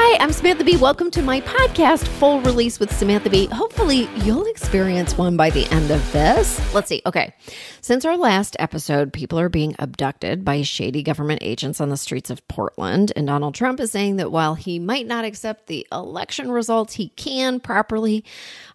Hi, I'm Samantha Bee. Welcome to my podcast, Full Release with Samantha Bee. Hopefully, you'll experience one by the end of this. Let's see. Okay. Since our last episode, people are being abducted by shady government agents on the streets of Portland, and Donald Trump is saying that while he might not accept the election results, he can properly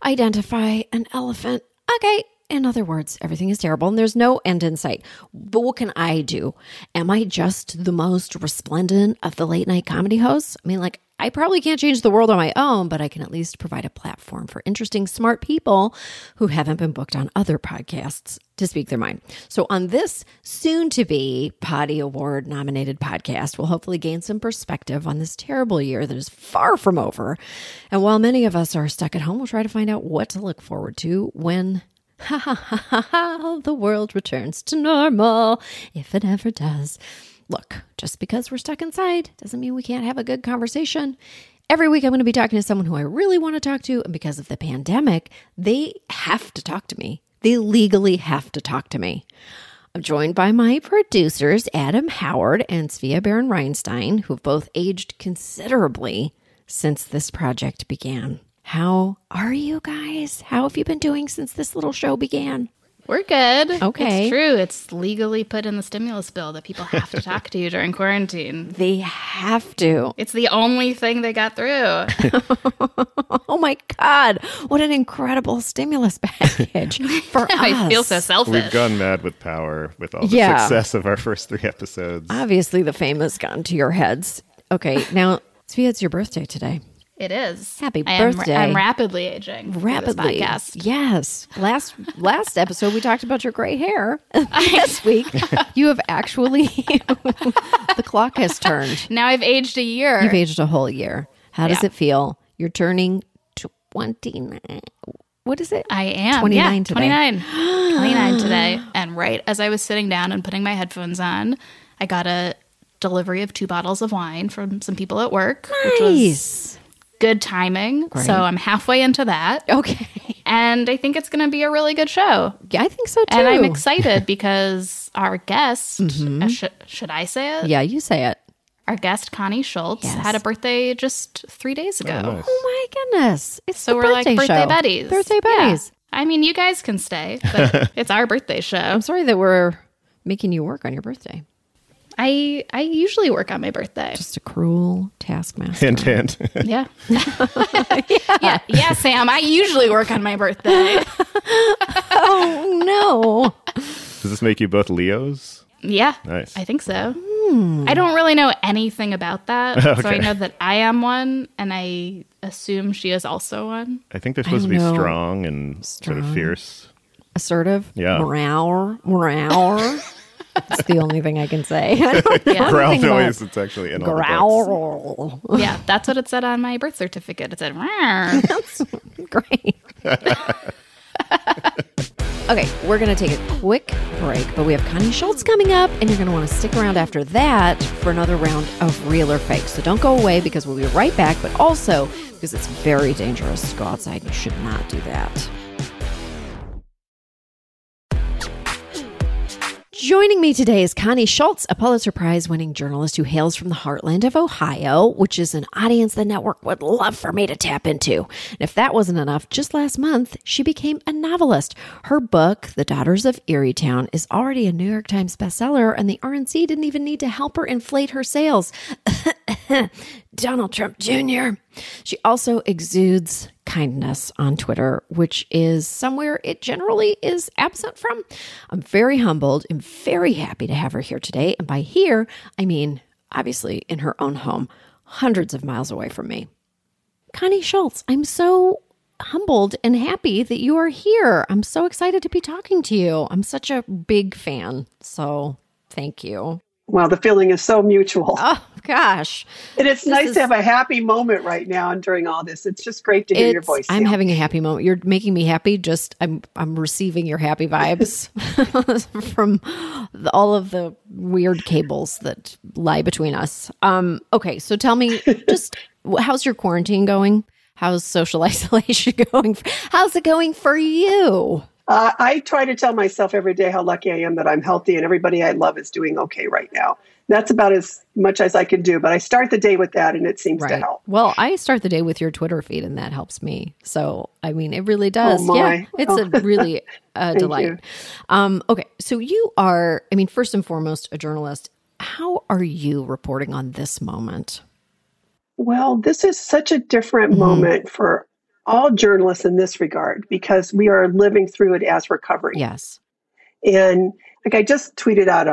identify an elephant. Okay. In other words, everything is terrible and there's no end in sight. But what can I do? Am I just the most resplendent of the late night comedy hosts? I mean, like, I probably can't change the world on my own, but I can at least provide a platform for interesting, smart people who haven't been booked on other podcasts to speak their mind. So on this soon-to-be Potty Award-nominated podcast, we'll hopefully gain some perspective on this terrible year that is far from over. And while many of us are stuck at home, we'll try to find out what to look forward to when the world returns to normal, if it ever does. Look, just because we're stuck inside doesn't mean we can't have a good conversation. Every week I'm going to be talking to someone who I really want to talk to, and because of the pandemic, they have to talk to me. They legally have to talk to me. I'm joined by my producers, Adam Howard and Svea Baron Reinstein, who have both aged considerably since this project began. How are you guys? How have you been doing since this little show began? We're good. Okay. It's true. It's legally put in the stimulus bill that people have to talk to you during quarantine. They have to. It's the only thing they got through. Oh my God. What an incredible stimulus package for us. I feel so selfish. We've gone mad with power with all the success of our first three episodes. Obviously, the fame has gone to your heads. Okay. Now, Svea, it's your birthday today. It is. Happy birthday. I'm rapidly aging. Rapidly. This podcast. Yes. Last episode, we talked about your gray hair. This week, you have actually, the clock has turned. Now I've aged a year. You've aged a whole year. How does it feel? You're turning 29. What is it? I am. 29 today. 29 today. And right as I was sitting down and putting my headphones on, I got a delivery of 2 bottles of wine from some people at work. Nice. Which was good timing. Great. So I'm halfway into that. Okay. And I think it's going to be a really good show. Yeah, I think so too. And I'm excited because our guest, should I say it? Yeah, you say it. Our guest, Connie Schultz, had a birthday just 3 days ago. Oh, nice. Oh my goodness. It's so we're like birthday buddies. Birthday buddies. Yeah. I mean, you guys can stay, but it's our birthday show. I'm sorry that we're making you work on your birthday. I usually work on my birthday. Just a cruel taskmaster. Hint, hint. Yeah. Yeah. Yeah, Sam, I usually work on my birthday. Oh, no. Does this make you both Leos? Yeah. Nice. I think so. I don't really know anything about that. Okay. So I know that I am one, and I assume she is also one. I think they're supposed to be strong and sort of fierce. Assertive. Yeah. Morale. That's the only thing I can say. Growl noise. It's actually in all growl. The yeah, that's what it said on my birth certificate. It said, that's great. Okay, we're going to take a quick break, but we have Connie Schultz coming up, and you're going to want to stick around after that for another round of Real or Fake. So don't go away because we'll be right back, but also because it's very dangerous to go outside. You should not do that. Joining me today is Connie Schultz, a Pulitzer Prize-winning journalist who hails from the heartland of Ohio, which is an audience the network would love for me to tap into. And if that wasn't enough, just last month, she became a novelist. Her book, The Daughters of Erietown, is already a New York Times bestseller, and the RNC didn't even need to help her inflate her sales. Donald Trump Jr. She also exudes kindness on Twitter, which is somewhere it generally is absent from. I'm very humbled and very happy to have her here today. And by here, I mean, obviously, in her own home, hundreds of miles away from me. Connie Schultz, I'm so humbled and happy that you are here. I'm so excited to be talking to you. I'm such a big fan. So thank you. Wow, the feeling is so mutual. Oh, gosh. And it's nice to have a happy moment right now and during all this. It's just great to hear your voice. I'm having a happy moment. You're making me happy. Just I'm receiving your happy vibes from all of the weird cables that lie between us. Okay, so tell me, just how's your quarantine going? How's social isolation going? How's it going for you? I try to tell myself every day how lucky I am that I'm healthy and everybody I love is doing okay right now. That's about as much as I can do, but I start the day with that and it seems to help. Well, I start the day with your Twitter feed and that helps me. So, I mean, it really does. Oh my. Yeah, it's a really delight. You. Okay, so you are, I mean, first and foremost, a journalist. How are you reporting on this moment? Well, this is such a different moment for all journalists in this regard, because we are living through it as recovering. Yes. And like I just tweeted out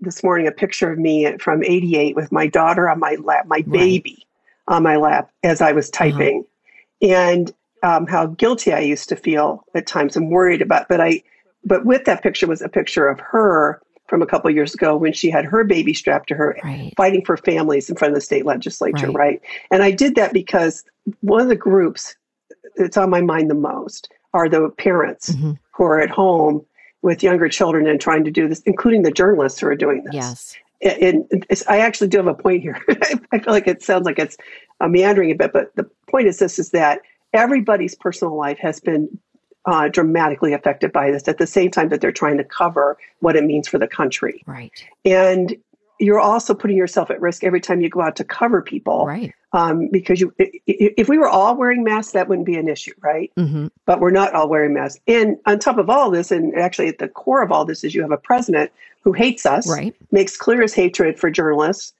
this morning a picture of me from '88 with my daughter on my lap, my baby on my lap as I was typing, and how guilty I used to feel at times and worried about. But with that picture was a picture of her from a couple of years ago when she had her baby strapped to her, fighting for families in front of the state legislature, right? And I did that because one of the groups that's on my mind the most are the parents who are at home with younger children and trying to do this, including the journalists who are doing this. Yes. And I actually do have a point here. I feel like it sounds like it's meandering a bit, but the point is this, is that everybody's personal life has been dramatically affected by this at the same time that they're trying to cover what it means for the country. Right. And you're also putting yourself at risk every time you go out to cover people. Right. Because if we were all wearing masks, that wouldn't be an issue, right? But we're not all wearing masks. And on top of all this, and actually at the core of all this, is you have a president who hates us, makes clear his hatred for journalists,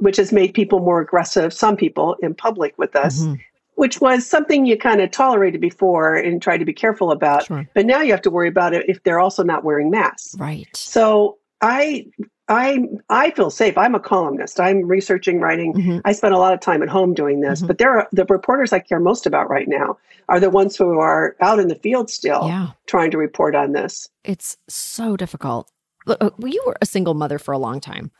which has made people more aggressive, some people in public with us, which was something you kind of tolerated before and tried to be careful about. But now you have to worry about it if they're also not wearing masks. So I feel safe. I'm a columnist. I'm researching, writing. I spend a lot of time at home doing this. But there are the reporters I care most about right now are the ones who are out in the field still trying to report on this. It's so difficult. Look, you were a single mother for a long time.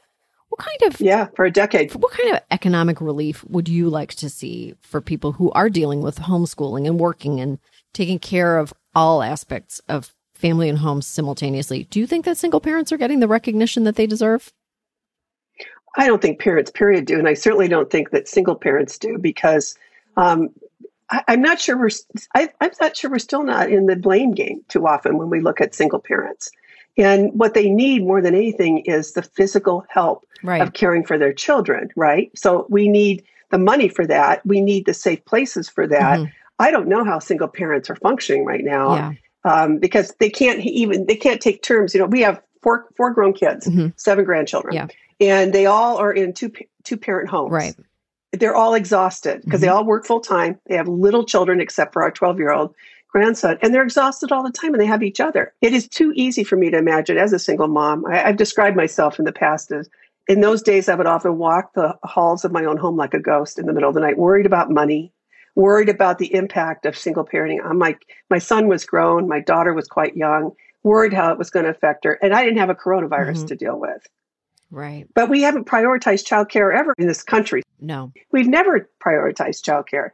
What kind of for a decade? What kind of economic relief would you like to see for people who are dealing with homeschooling and working and taking care of all aspects of family and home simultaneously? Do you think that single parents are getting the recognition that they deserve? I don't think parents, period, do, and I certainly don't think that single parents do, because I'm not sure we're still not in the blame game too often when we look at single parents. And what they need more than anything is the physical help of caring for their children, right? So we need the money for that. We need the safe places for that. I don't know how single parents are functioning right now because they can't take turns. You know, we have four grown kids, 7 grandchildren, and they all are in two-parent homes. They're all exhausted because they all work full time. They have little children except for our 12-year-old grandson, and they're exhausted all the time, and they have each other. It is too easy for me to imagine as a single mom. I've described myself in the past as, in those days, I would often walk the halls of my own home like a ghost in the middle of the night, worried about money, worried about the impact of single parenting. My son was grown. My daughter was quite young, worried how it was going to affect her. And I didn't have a coronavirus to deal with. Right. But we haven't prioritized childcare ever in this country. No. We've never prioritized childcare.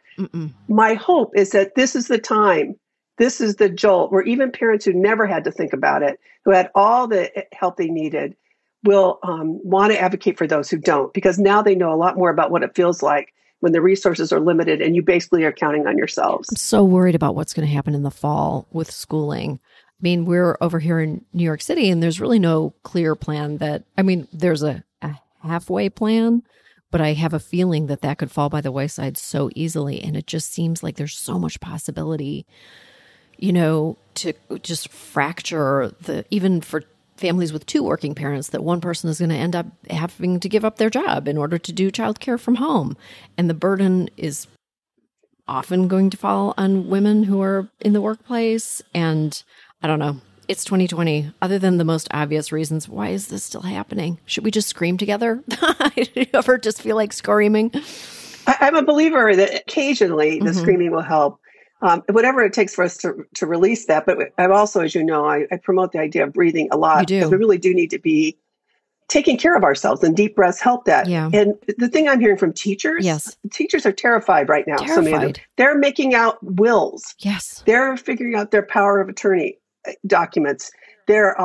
My hope is that this is the time. This is the jolt where even parents who never had to think about it, who had all the help they needed, will want to advocate for those who don't, because now they know a lot more about what it feels like when the resources are limited and you basically are counting on yourselves. I'm so worried about what's going to happen in the fall with schooling. I mean, we're over here in New York City and there's really no clear plan that, I mean, there's a halfway plan, but I have a feeling that that could fall by the wayside so easily. And it just seems like there's so much possibility, you know, to just fracture even for families with 2 working parents, that one person is going to end up having to give up their job in order to do childcare from home. And the burden is often going to fall on women who are in the workplace. And I don't know, it's 2020. Other than the most obvious reasons, why is this still happening? Should we just scream together? Do you ever just feel like screaming? I'm a believer that occasionally the screaming will help. Whatever it takes for us to release that. But I'm also, as you know, I promote the idea of breathing a lot. Because we really do need to be taking care of ourselves, and deep breaths help that. Yeah. And the thing I'm hearing from teachers, teachers are terrified right now. Terrified. Some of them. They're making out wills. Yes. They're figuring out their power of attorney documents, their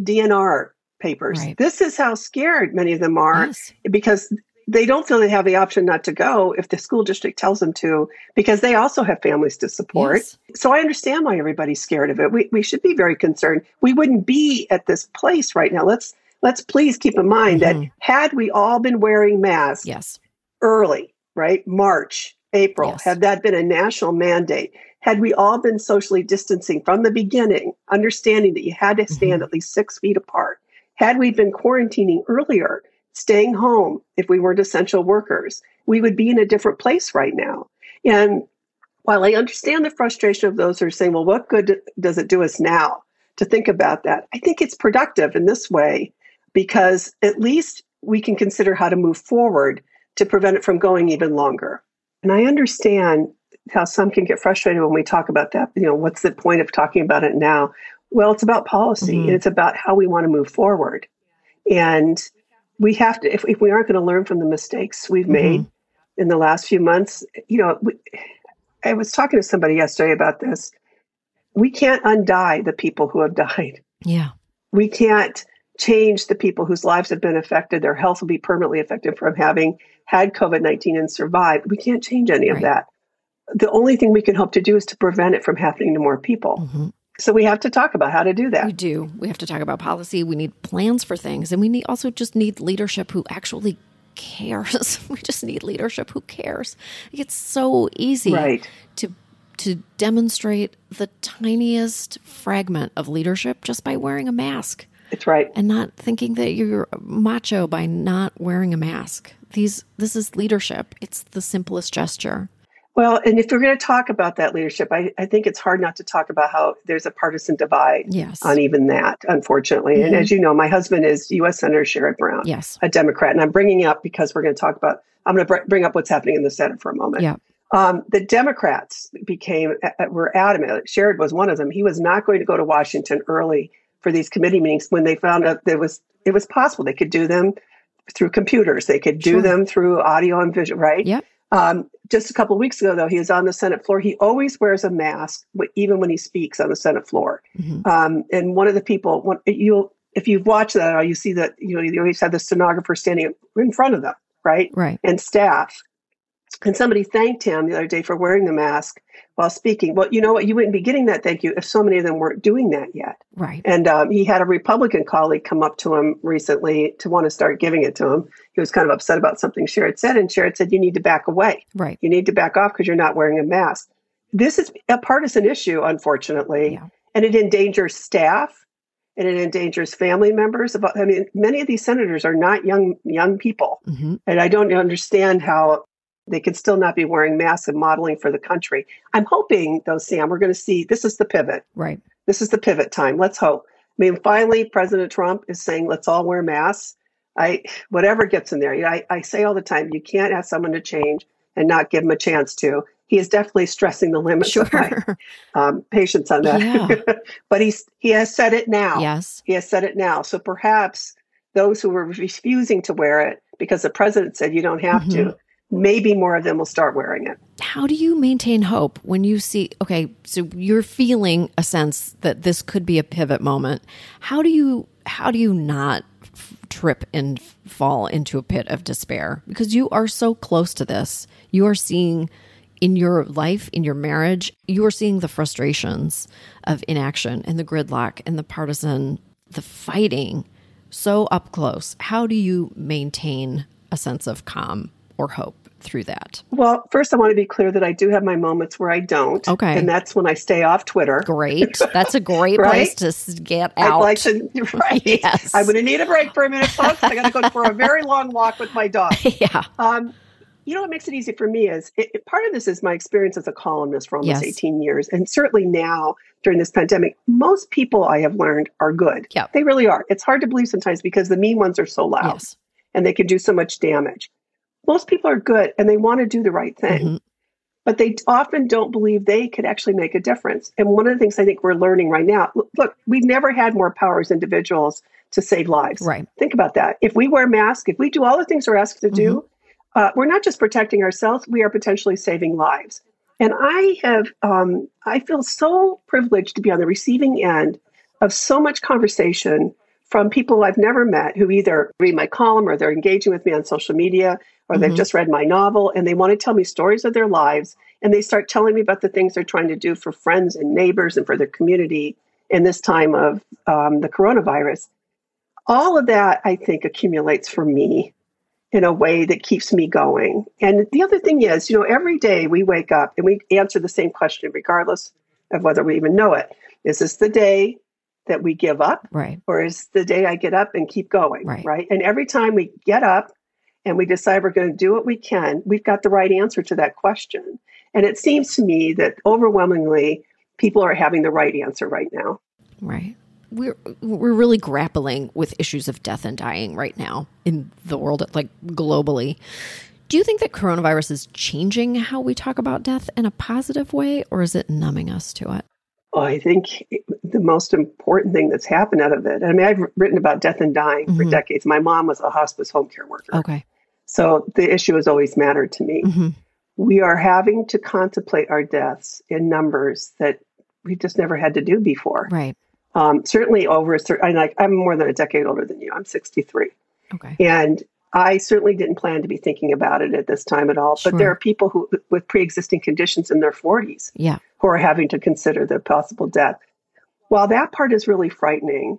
DNR papers. Right. This is how scared many of them are, because they don't feel they have the option not to go if the school district tells them to, because they also have families to support. Yes. So I understand why everybody's scared of it. We should be very concerned. We wouldn't be at this place right now. Let's please keep in mind that had we all been wearing masks early, right, March, April, had that been a national mandate, had we all been socially distancing from the beginning, understanding that you had to stand at least 6 feet apart, had we been quarantining earlier, staying home if we weren't essential workers, we would be in a different place right now. And while I understand the frustration of those who are saying, well, what good does it do us now to think about that? I think it's productive in this way, because at least we can consider how to move forward to prevent it from going even longer. And I understand how some can get frustrated when we talk about that. You know, what's the point of talking about it now? Well, it's about policy and it's about how we want to move forward. And we have to, if we aren't going to learn from the mistakes we've made in the last few months, you know, I was talking to somebody yesterday about this. We can't undie the people who have died. Yeah. We can't change the people whose lives have been affected. Their health will be permanently affected from having had COVID-19 and survived. We can't change any of that. The only thing we can hope to do is to prevent it from happening to more people. So we have to talk about how to do that. We do. We have to talk about policy. We need plans for things. And we need also just need leadership who actually cares. We just need leadership who cares. It's so easy to demonstrate the tiniest fragment of leadership just by wearing a mask. That's right. And not thinking that you're macho by not wearing a mask. This is leadership. It's the simplest gesture. Well, and if we're going to talk about that leadership, I think it's hard not to talk about how there's a partisan divide on even that, unfortunately. And as you know, my husband is U.S. Senator Sherrod Brown, a Democrat. And I'm bringing up because we're going to talk about, I'm going to bring up what's happening in the Senate for a moment. Yeah. The Democrats were adamant. Sherrod was one of them. He was not going to go to Washington early for these committee meetings when they found out it was possible. They could do them through computers. They could do them through audio and visual, right? Yeah. Just a couple of weeks ago, though, he was on the Senate floor. He always wears a mask, even when he speaks on the Senate floor. And one of the people, if you've watched that, you see that you always have the stenographer standing in front of them, right? Right. And staff. And somebody thanked him the other day for wearing the mask while speaking. Well, you know what? You wouldn't be getting that thank you if so many of them weren't doing that yet. Right. And he had a Republican colleague come up to him recently to want to start giving it to him. He was kind of upset about something Sherrod said, and Sherrod said, you need to back away. Right. You need to back off because you're not wearing a mask. This is a partisan issue, unfortunately, and it endangers staff and it endangers family members. I mean, many of these senators are not young people, and I don't understand how they can still not be wearing masks and modeling for the country. I'm hoping, though, Sam, we're going to see this is the pivot. Right. This is the pivot time. Let's hope. I mean, finally, President Trump is saying, let's all wear masks. Whatever gets in there. I say all the time, you can't ask someone to change and not give them a chance to. He is definitely stressing the limits of my patience on that. Yeah. But he has said it now. Yes. He has said it now. So perhaps those who were refusing to wear it because the president said you don't have to, maybe more of them will start wearing it. How do you maintain hope when you see, okay, so you're feeling a sense that this could be a pivot moment. How do you not trip and fall into a pit of despair? Because you are so close to this. You are seeing in your life, in your marriage, you are seeing the frustrations of inaction and the gridlock and the partisan, the fighting so up close. How do you maintain a sense of calm or hope through that? Well, first, I want to be clear that I do have my moments where I don't. Okay. And that's when I stay off Twitter. Great. That's a great place to get out. I'd like to, yes. I'm going to need a break for a minute, folks. I got to go for a very long walk with my dog. Yeah. You know, what makes it easy for me is part of this is my experience as a columnist for almost 18 years. And certainly now during this pandemic, most people I have learned are good. Yep. They really are. It's hard to believe sometimes because the mean ones are so loud and they can do so much damage. Most people are good and they want to do the right thing, but they often don't believe they could actually make a difference. And one of the things I think we're learning right now, look, we've never had more power as individuals to save lives. Right. Think about that. If we wear masks, if we do all the things we're asked to do, we're not just protecting ourselves, we are potentially saving lives. And I feel so privileged to be on the receiving end of so much conversation from people I've never met who either read my column or they're engaging with me on social media or they've just read my novel and they want to tell me stories of their lives. And they start telling me about the things they're trying to do for friends and neighbors and for their community in this time of the coronavirus. All of that, I think, accumulates for me in a way that keeps me going. And the other thing is, you know, every day we wake up and we answer the same question, regardless of whether we even know it. Is this the day that we give up? Right. Or is the day I get up and keep going? Right. Right? And every time we get up and we decide we're going to do what we can, we've got the right answer to that question. And it seems to me that overwhelmingly, people are having the right answer right now. Right. We're really grappling with issues of death and dying right now in the world, like globally. Do you think that coronavirus is changing how we talk about death in a positive way, or is it numbing us to it? Well, I think the most important thing that's happened out of it, I mean, I've written about death and dying for decades. My mom was a hospice home care worker. Okay. So the issue has always mattered to me. We are having to contemplate our deaths in numbers that we just never had to do before. Right. Certainly over, I'm more than a decade older than you. I'm 63. Okay. And I certainly didn't plan to be thinking about it at this time at all. Sure. But there are people who with pre-existing conditions in their 40s who are having to consider the possible death. While that part is really frightening,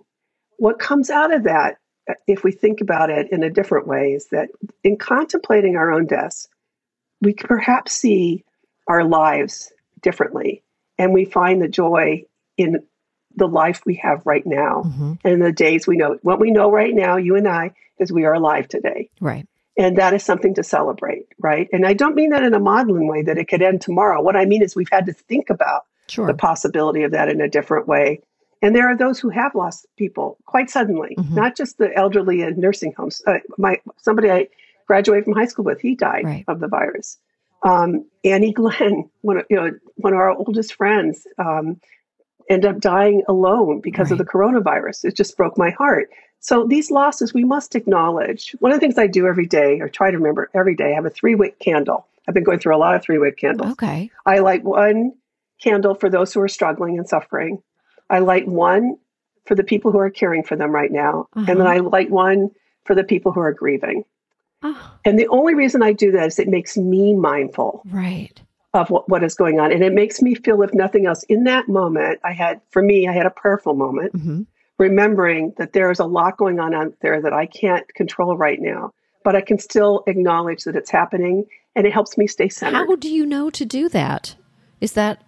what comes out of that, if we think about it in a different way, is that in contemplating our own deaths, we can perhaps see our lives differently. And we find the joy in the life we have right now. And in the days we know, what we know right now, you and I, is we are alive today. Right. And that is something to celebrate, right? And I don't mean that in a maudlin way that it could end tomorrow. What I mean is we've had to think about the possibility of that in a different way. And there are those who have lost people quite suddenly, not just the elderly in nursing homes. Somebody I graduated from high school with, he died of the virus. Annie Glenn, one of our oldest friends, end up dying alone because of the coronavirus. It just broke my heart. So these losses we must acknowledge. One of the things I do every day, or try to remember every day, I have a 3-wick candle. I've been going through a lot of 3-wick candles. Okay. I light one candle for those who are struggling and suffering. I light one for the people who are caring for them right now. And then I light one for the people who are grieving. And the only reason I do that is it makes me mindful. Right. Of what is going on. And it makes me feel, if nothing else, in that moment, I had a prayerful moment, remembering that there is a lot going on out there that I can't control right now, but I can still acknowledge that it's happening, and it helps me stay centered. How do you know to do that? Is that,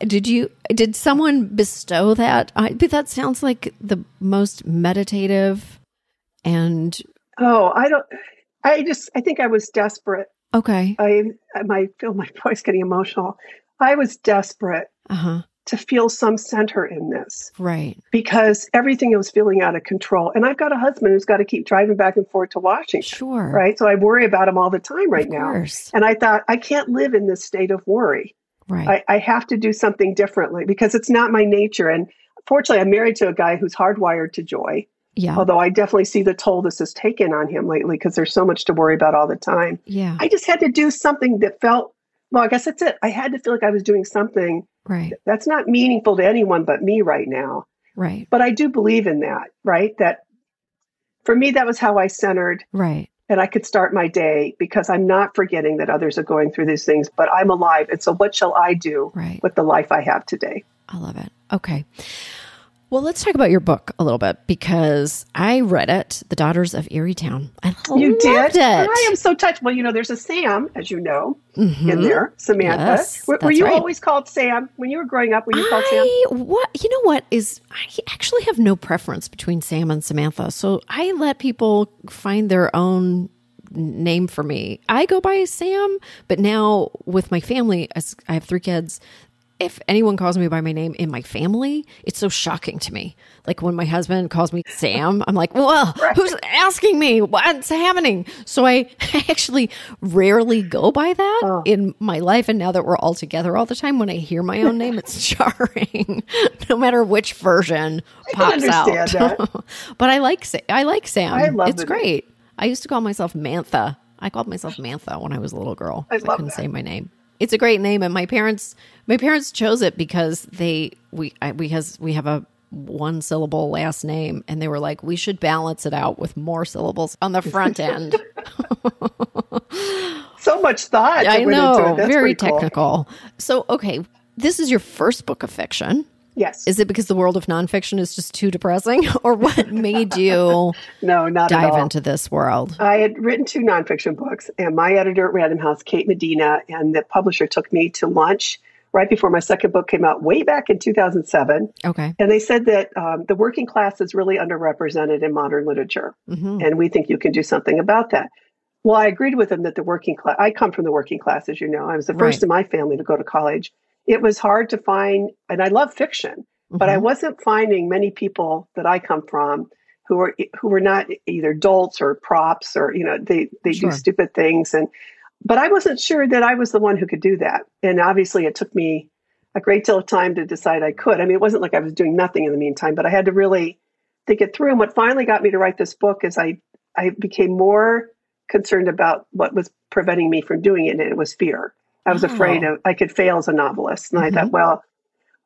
did someone bestow that? But that sounds like the most meditative and. Oh, I think I was desperate. Okay. I feel my voice getting emotional. I was desperate to feel some center in this. Right. Because everything was feeling out of control. And I've got a husband who's got to keep driving back and forth to Washington. Sure. Right. So I worry about him all the time right now. Of course. And I thought, I can't live in this state of worry. Right. I have to do something differently because it's not my nature. And fortunately, I'm married to a guy who's hardwired to joy. Yeah. Although I definitely see the toll this has taken on him lately because there's so much to worry about all the time. Yeah. I just had to do something that felt, well, I guess that's it. I had to feel like I was doing something that's not meaningful to anyone but me right now. Right. But I do believe in that, right? That for me, that was how I centered. Right. And I could start my day because I'm not forgetting that others are going through these things, but I'm alive. And so what shall I do with the life I have today? I love it. Okay. Well, let's talk about your book a little bit because I read it, The Daughters of Erietown. You loved it. I am so touched. Well, there's a Sam, as you know, in there, Samantha. Yes, were you always called Sam? When you were growing up, were you called Sam? I actually have no preference between Sam and Samantha. So I let people find their own name for me. I go by Sam, but now with my family, I have 3 kids. If anyone calls me by my name in my family, it's so shocking to me. Like when my husband calls me Sam, I'm like, well, who's asking me? What's happening? So I actually rarely go by that in my life. And now that we're all together all the time, when I hear my own name, it's jarring, no matter which version pops out. But I like Sam. I love it's great. Name. I used to call myself Mantha. I called myself Mantha when I was a little girl. I couldn't say my name. It's a great name, and my parents chose it because we have a one syllable last name. And they were like, we should balance it out with more syllables on the front end. So much thought. I know. Very technical. Cool. So, okay, this is your first book of fiction. Yes. Is it because the world of nonfiction is just too depressing? Or what made you dive into this world? I had written 2 nonfiction books, and my editor at Random House, Kate Medina, and the publisher took me to lunch right before my second book came out way back in 2007. Okay. And they said that the working class is really underrepresented in modern literature, mm-hmm. and we think you can do something about that. Well, I agreed with them that the working class, I come from the working class, as you know. I was the first in my family to go to college. It was hard to find, and I love fiction, mm-hmm. but I wasn't finding many people that I come from who were not either dolts or props or, you know, they do stupid things. But I wasn't sure that I was the one who could do that. And obviously it took me a great deal of time to decide I could. I mean, it wasn't like I was doing nothing in the meantime, but I had to really think it through. And what finally got me to write this book is I became more concerned about what was preventing me from doing it. And it was fear. I was afraid I could fail as a novelist. And mm-hmm. I thought, well,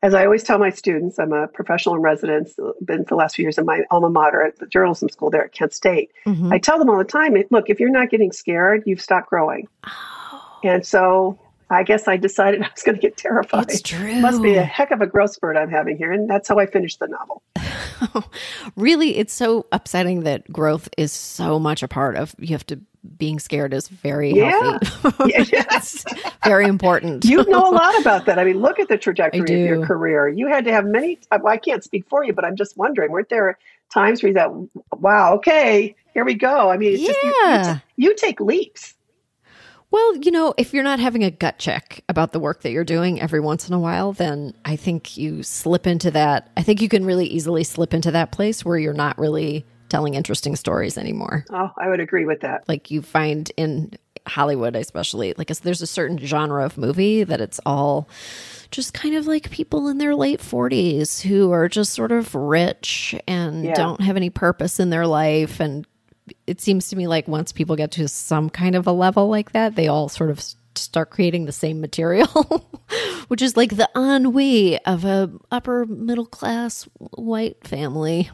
as I always tell my students, I'm a professional in residence, been for the last few years in my alma mater at the journalism school there at Kent State. Mm-hmm. I tell them all the time, look, if you're not getting scared, you've stopped growing. Oh. And so I guess I decided I was going to get terrified. It's true. Must be a heck of a growth spurt I'm having here. And that's how I finished the novel. Really, it's so upsetting that growth is so much a part of, you have to, being scared is very healthy. Yes. Very important. You know a lot about that. I mean, look at the trajectory of your career. You had to have many, well, I can't speak for you, but I'm just wondering, weren't there times where you thought, wow, okay, here we go. I mean, it's just, you take leaps. Well, you know, if you're not having a gut check about the work that you're doing every once in a while, then I think you slip into that. I think you can really easily slip into that place where you're not really telling interesting stories anymore. Oh, I would agree with that. Like you find in Hollywood, especially, like there's a certain genre of movie that it's all just kind of like people in their late 40s who are just sort of rich and don't have any purpose in their life. And it seems to me like once people get to some kind of a level like that, they all sort of start creating the same material, which is like the ennui of a upper middle class white family.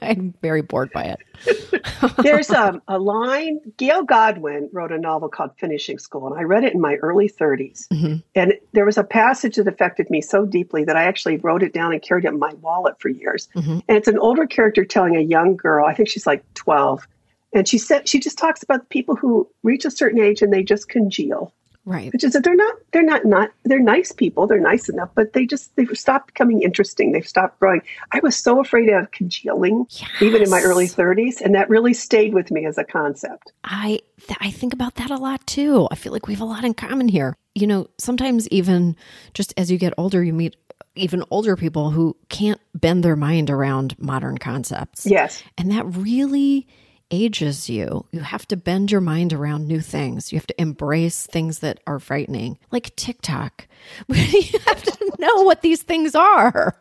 I'm very bored by it. There's a line, Gail Godwin wrote a novel called Finishing School, and I read it in my early 30s. Mm-hmm. And there was a passage that affected me so deeply that I actually wrote it down and carried it in my wallet for years. Mm-hmm. And it's an older character telling a young girl, I think she's like 12, and she said she just talks about people who reach a certain age and they just congeal, right? Which is that they're nice people, they're nice enough, but they've stopped becoming interesting. They've stopped growing. I was so afraid of congealing, even in my early 30s, and that really stayed with me as a concept. I think about that a lot too. I feel like we have a lot in common here. You know, sometimes even just as you get older, you meet even older people who can't bend their mind around modern concepts. Yes, and that really ages you. You have to bend your mind around new things. You have to embrace things that are frightening, like TikTok. You have to know what these things are.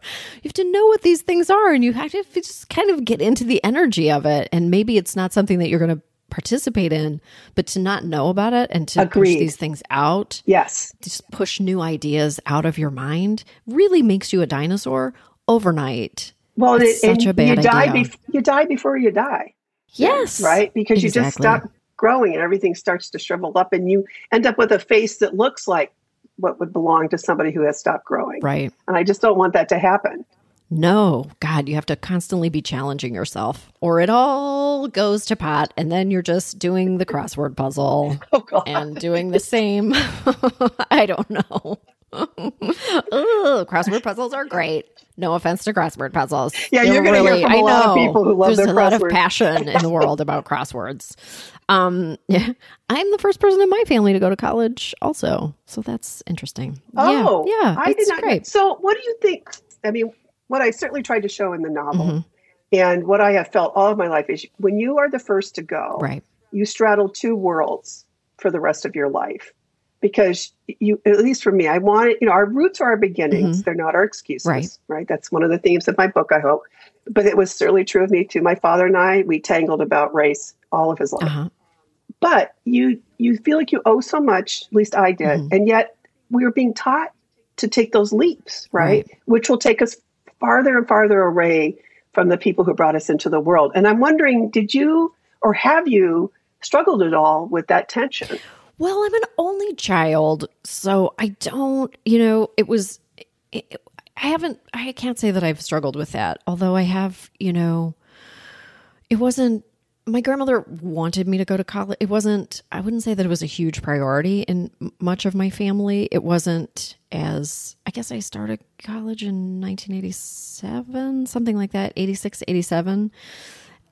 And you have to just kind of get into the energy of it. And maybe it's not something that you're going to participate in, but to not know about it and to push these things out. Yes. Just push new ideas out of your mind really makes you a dinosaur overnight. Well, it's such a bad idea. You die before you die. Yes. Right? Because you just stop growing and everything starts to shrivel up and you end up with a face that looks like what would belong to somebody who has stopped growing. Right. And I just don't want that to happen. No. God, you have to constantly be challenging yourself or it all goes to pot and then you're just doing the crossword puzzle and doing the same. I don't know. Ooh, crossword puzzles are great. No offense to crossword puzzles. Yeah, you're going to hear from a lot of people who love their crosswords. There's a lot of passion in the world about crosswords. I'm the first person in my family to go to college also. So that's interesting. Oh, yeah. I did not know. So what do you think? I mean, what I certainly tried to show in the novel mm-hmm. and what I have felt all of my life is when you are the first to go, you straddle two worlds for the rest of your life. Because you, at least for me, I want, you know, our roots are our beginnings. Mm-hmm. They're not our excuses, right? That's one of the themes of my book, I hope. But it was certainly true of me too. My father and I, we tangled about race all of his life. Uh-huh. But you feel like you owe so much, at least I did. Mm-hmm. And yet we were being taught to take those leaps, right? Which will take us farther and farther away from the people who brought us into the world. And I'm wondering, did you or have you struggled at all with that tension? Well, I'm an only child, so I don't, you know, I can't say that I've struggled with that, although I have, you know, my grandmother wanted me to go to college. I wouldn't say that it was a huge priority in much of my family. It wasn't I guess I started college in 1987, something like that, 86, 87.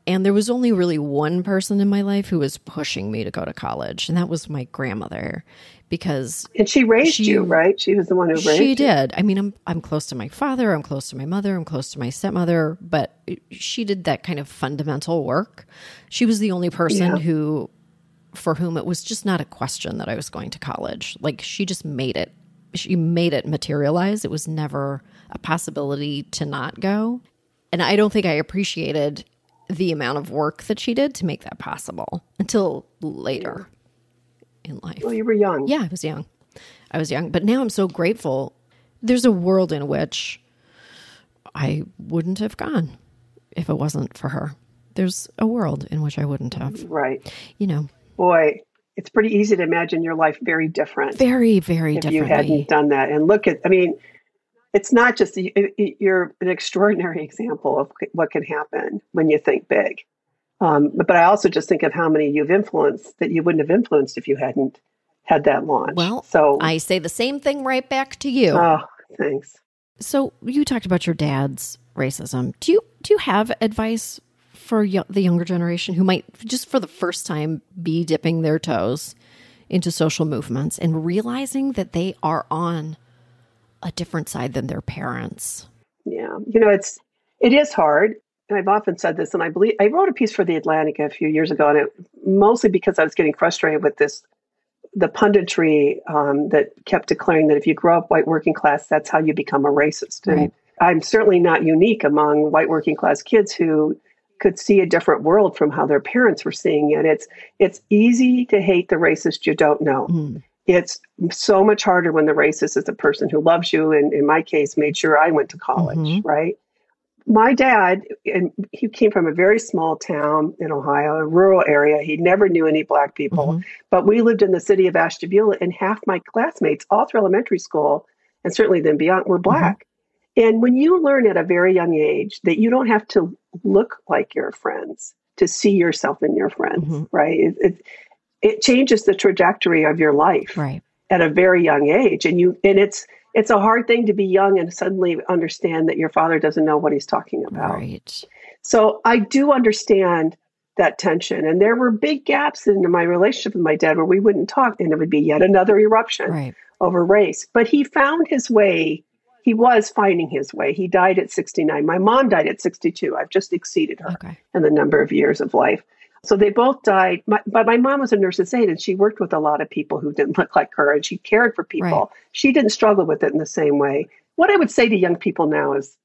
And there was only really one person in my life who was pushing me to go to college. And that was my grandmother, because... And she raised you, right? She was the one who raised you. She did. I mean, I'm close to my father. I'm close to my mother. I'm close to my stepmother. But she did that kind of fundamental work. She was the only person for whom it was just not a question that I was going to college. Like, she just made it. She made it materialize. It was never a possibility to not go. And I don't think I appreciated the amount of work that she did to make that possible until later in life. Well, you were young. Yeah, I was young. But now I'm so grateful. There's a world in which I wouldn't have gone if it wasn't for her. There's a world in which I wouldn't have. Right. You know. Boy, it's pretty easy to imagine your life very different. Very, very different. If you hadn't done that. And it's not just, you're an extraordinary example of what can happen when you think big. But I also just think of how many you've influenced that you wouldn't have influenced if you hadn't had that launch. Well, so I say the same thing right back to you. Oh, thanks. So you talked about your dad's racism. Do you have advice for the younger generation who might just for the first time be dipping their toes into social movements and realizing that they are on a different side than their parents? Yeah. You know, it is hard. And I've often said this, and I believe I wrote a piece for The Atlantic a few years ago, and it mostly because I was getting frustrated with the punditry that kept declaring that if you grow up white working class, that's how you become a racist. Right. And I'm certainly not unique among white working class kids who could see a different world from how their parents were seeing it. It's easy to hate the racist you don't know. Mm. It's so much harder when the racist is a person who loves you, and in my case, made sure I went to college, right? My dad, and he came from a very small town in Ohio, a rural area. He never knew any Black people, but we lived in the city of Ashtabula, and half my classmates, all through elementary school, and certainly then beyond, were Black. And when you learn at a very young age that you don't have to look like your friends to see yourself in your friends, right? It changes the trajectory of your life at a very young age. And it's a hard thing to be young and suddenly understand that your father doesn't know what he's talking about. Right. So I do understand that tension. And there were big gaps in my relationship with my dad where we wouldn't talk, and it would be yet another eruption over race. But he found his way. He was finding his way. He died at 69. My mom died at 62. I've just exceeded her in the number of years of life. So they both died. But my mom was a nurse's aide, and she worked with a lot of people who didn't look like her, and she cared for people. Right. She didn't struggle with it in the same way. What I would say to young people now is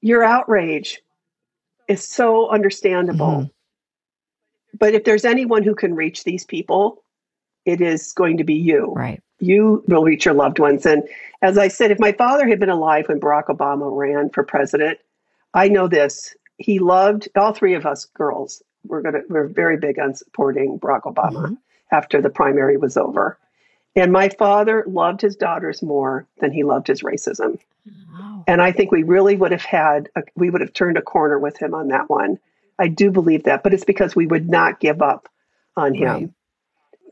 your outrage is so understandable. But if there's anyone who can reach these people, it is going to be you. Right. You will reach your loved ones. And as I said, if my father had been alive when Barack Obama ran for president, I know this. He loved, all three of us girls were very big on supporting Barack Obama after the primary was over. And my father loved his daughters more than he loved his racism. Wow. And I think we really would have turned a corner with him on that one. I do believe that, but it's because we would not give up on him. Right.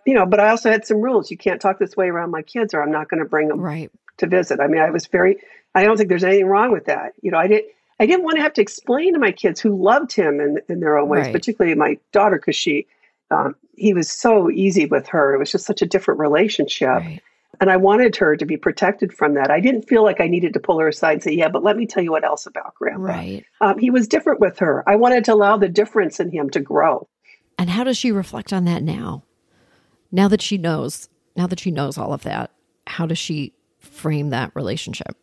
You know, but I also had some rules. You can't talk this way around my kids, or I'm not going to bring them to visit. I mean, I don't think there's anything wrong with that. You know, I didn't want to have to explain to my kids who loved him in their own ways, particularly my daughter, because he was so easy with her. It was just such a different relationship. Right. And I wanted her to be protected from that. I didn't feel like I needed to pull her aside and say, yeah, but let me tell you what else about Grandpa. Right. He was different with her. I wanted to allow the difference in him to grow. And how does she reflect on that now? Now that she knows all of that, how does she frame that relationship?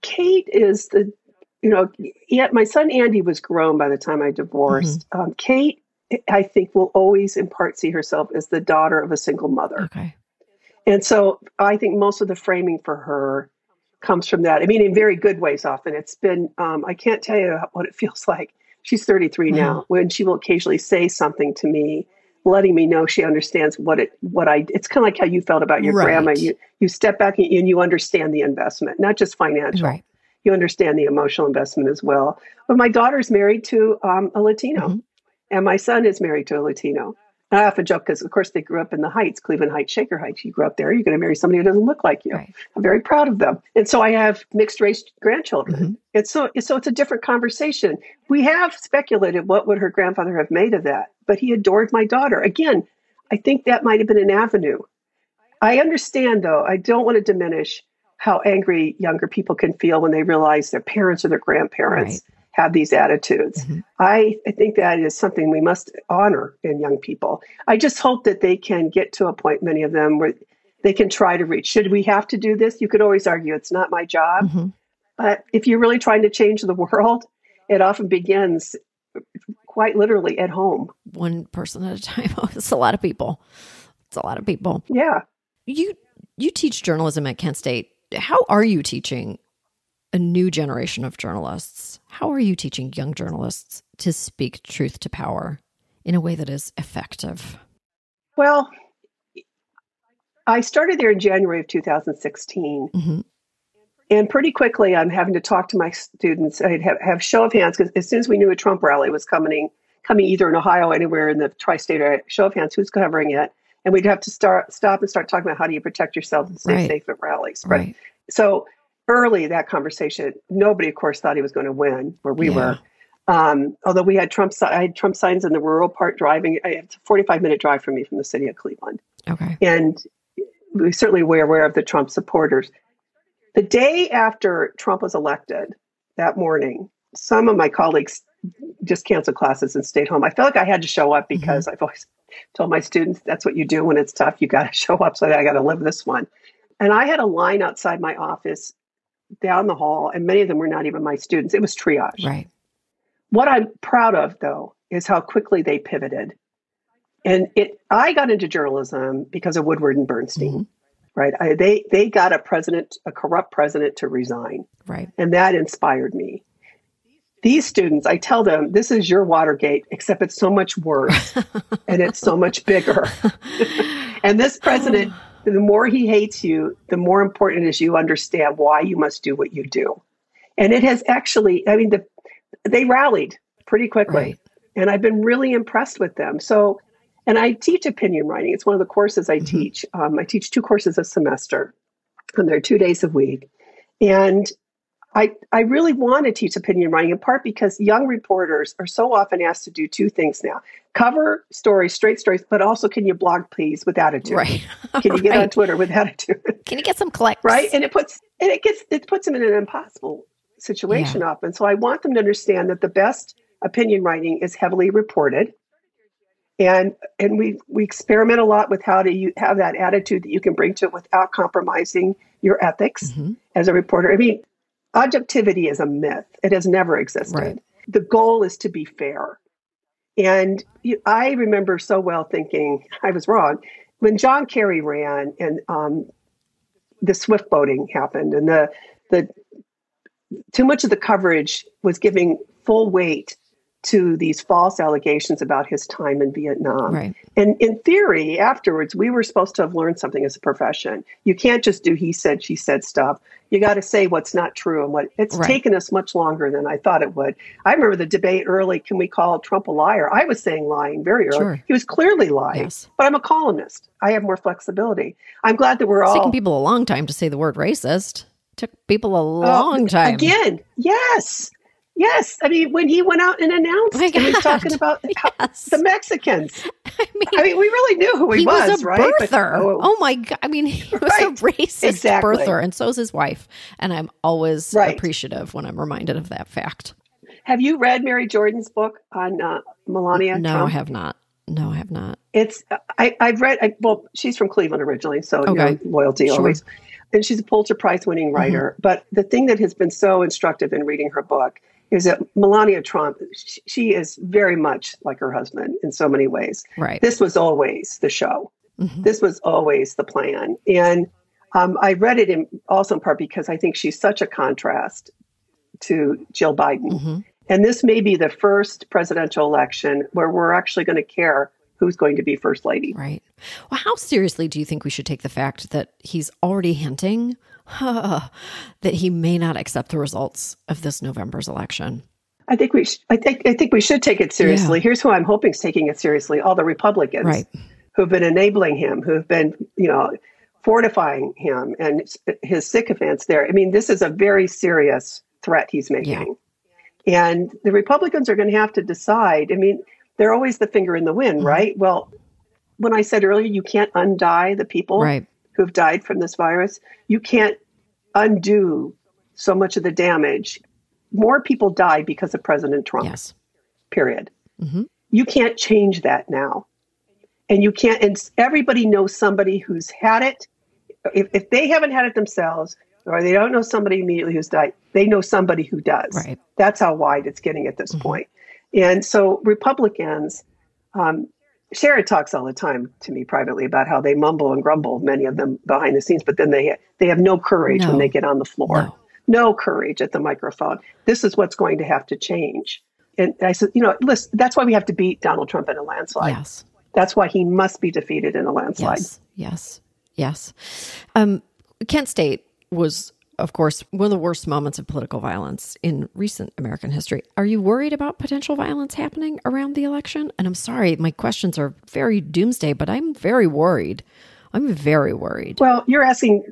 Kate is my son Andy was grown by the time I divorced. Kate, I think, will always in part see herself as the daughter of a single mother. Okay. And so I think most of the framing for her comes from that. I mean, in very good ways often. It's been, I can't tell you what it feels like. She's 33 now, when she will occasionally say something to me, letting me know she understands it's kind of like how you felt about your grandma. You step back and you understand the investment, not just financial. Right. You understand the emotional investment as well. But my daughter's married to a Latino, and my son is married to a Latino. And I often joke because, of course, they grew up in the Heights, Cleveland Heights, Shaker Heights. You grew up there, you're going to marry somebody who doesn't look like you. Right. I'm very proud of them. And so I have mixed race grandchildren. It's a different conversation. We have speculated what would her grandfather have made of that, but he adored my daughter. Again, I think that might have been an avenue. I understand, though, I don't want to diminish how angry younger people can feel when they realize their parents or their grandparents have these attitudes. I think that is something we must honor in young people. I just hope that they can get to a point, many of them, where they can try to reach. Should we have to do this? You could always argue it's not my job. But if you're really trying to change the world, it often begins quite literally at home. One person at a time. It's a lot of people. It's a lot of people. Yeah. You teach journalism at Kent State. How are you teaching a new generation of journalists? How are you teaching young journalists to speak truth to power in a way that is effective? Well, I started there in January of 2016. And pretty quickly, I'm having to talk to my students. I'd have show of hands, because as soon as we knew a Trump rally was coming either in Ohio, anywhere in the tri-state area, show of hands, who's covering it? And we'd have to stop and start talking about how do you protect yourself and stay safe at rallies. Right. So early that conversation, nobody, of course, thought he was going to win where we were. Although we had I had Trump signs in the rural part driving. It's a 45-minute drive from me from the city of Cleveland. Okay. And we certainly were aware of the Trump supporters. The day after Trump was elected, that morning, some of my colleagues just canceled classes and stayed home. I felt like I had to show up because I've always told my students, that's what you do when it's tough. You got to show up. So I got to live this one. And I had a line outside my office down the hall, and many of them were not even my students. It was triage. Right. What I'm proud of, though, is how quickly they pivoted. And I got into journalism because of Woodward and Bernstein. Right. They got a corrupt president to resign. Right. And that inspired me. These students, I tell them, this is your Watergate, except it's so much worse and it's so much bigger. And this president, the more he hates you, the more important it is you understand why you must do what you do. And it has actually, I mean, they rallied pretty quickly. Right. And I've been really impressed with them. So, and I teach opinion writing. It's one of the courses I teach. I teach 2 courses a semester, and they're 2 days a week. And I really want to teach opinion writing, in part because young reporters are so often asked to do 2 things now. Cover stories, straight stories, but also can you blog, please, with attitude? Right. Can you get on Twitter with attitude? Can you get some clicks? Right. And it puts them in an impossible situation often. So I want them to understand that the best opinion writing is heavily reported. And we experiment a lot with how do you have that attitude that you can bring to it without compromising your ethics as a reporter. I mean, objectivity is a myth. It has never existed. Right. The goal is to be fair. And I remember so well thinking I was wrong. When John Kerry ran and the swift voting happened and the too much of the coverage was giving full weight to these false allegations about his time in Vietnam. Right. And in theory, afterwards, we were supposed to have learned something as a profession. You can't just do he said, she said stuff. You got to say what's not true. And it's taken us much longer than I thought it would. I remember the debate early, can we call Trump a liar? I was saying lying very early. Sure. He was clearly lying, but I'm a columnist. I have more flexibility. I'm glad that it's taking people a long time to say the word racist. Took people a long time. Again, yes. I mean, when he went out and announced, he was talking about the Mexicans. I mean, we really knew who he was, right? He was a birther. Oh my God. I mean, he was a racist birther, and so is his wife. And I'm always appreciative when I'm reminded of that fact. Have you read Mary Jordan's book on Melania Trump? No, I have not. It's, well, she's from Cleveland originally, so you know, loyalty always. And she's a Pulitzer Prize winning writer. But the thing that has been so instructive in reading her book is that Melania Trump, she is very much like her husband in so many ways. Right. This was always the show. This was always the plan. And I read it in also in part because I think she's such a contrast to Jill Biden. Mm-hmm. And this may be the first presidential election where we're actually going to care who's going to be first lady. Right. Well, how seriously do you think we should take the fact that he's already hinting that he may not accept the results of this November's election? I think we should take it seriously. Yeah. Here's who I'm hoping is taking it seriously: all the Republicans who've been enabling him, who've been, fortifying him and his sycophants there. I mean, this is a very serious threat he's making. Yeah. And the Republicans are going to have to decide. I mean, they're always the finger in the wind, mm-hmm. right? Well, when I said earlier, you can't undie the people who've died from this virus. You can't undo so much of the damage. More people died because of President Trump, period. Mm-hmm. You can't change that now. And you can't, and everybody knows somebody who's had it. If they haven't had it themselves, or they don't know somebody immediately who's died, they know somebody who does. Right. That's how wide it's getting at this mm-hmm. point. And so Republicans, Sherrod talks all the time to me privately about how they mumble and grumble, many of them behind the scenes, but then they have no courage when they get on the floor. No courage at the microphone. This is what's going to have to change. And I said, listen, that's why we have to beat Donald Trump in a landslide. Yes. That's why he must be defeated in a landslide. Yes. Kent State was, of course, one of the worst moments of political violence in recent American history. Are you worried about potential violence happening around the election? And I'm sorry, my questions are very doomsday, but I'm very worried. Well, you're asking...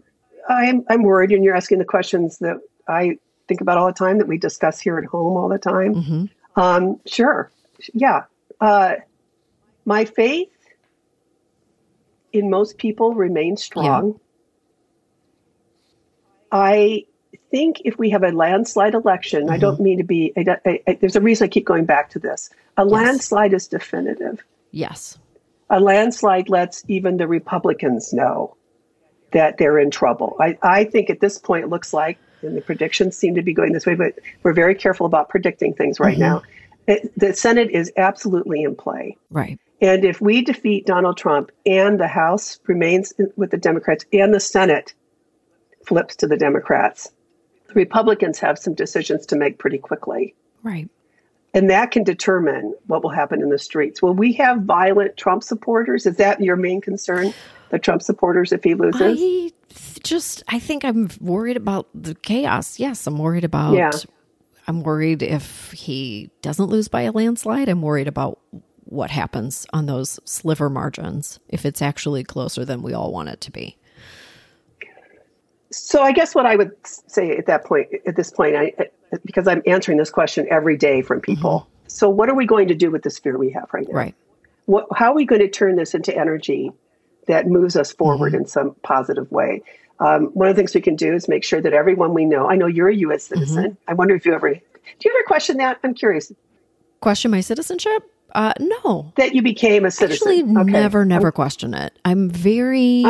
I'm worried, and you're asking the questions that I think about all the time, that we discuss here at home all the time. Mm-hmm. Sure. Yeah. My faith in most people remains strong. Yeah. I think if we have a landslide election, mm-hmm. I don't mean to be, there's a reason I keep going back to this. A landslide is definitive. Yes. A landslide lets even the Republicans know that they're in trouble. I think at this point, it looks like, and the predictions seem to be going this way, but we're very careful about predicting things right mm-hmm. now. The Senate is absolutely in play. Right. And if we defeat Donald Trump and the House remains with the Democrats and the Senate flips to the Democrats, the Republicans have some decisions to make pretty quickly. Right. And that can determine what will happen in the streets. Will we have violent Trump supporters? Is that your main concern? The Trump supporters, if he loses? I think I'm worried about the chaos. Yes, I'm worried if he doesn't lose by a landslide. I'm worried about what happens on those sliver margins, if it's actually closer than we all want it to be. So I guess what I would say at this point, because I'm answering this question every day from people. Mm-hmm. So what are we going to do with this fear we have right now? Right. How are we going to turn this into energy that moves us forward mm-hmm. in some positive way? One of the things we can do is make sure that everyone we know, I know you're a U.S. citizen. Mm-hmm. I wonder if do you ever question that? I'm curious. Question my citizenship? No. That you became a citizen. Actually, never question it. I'm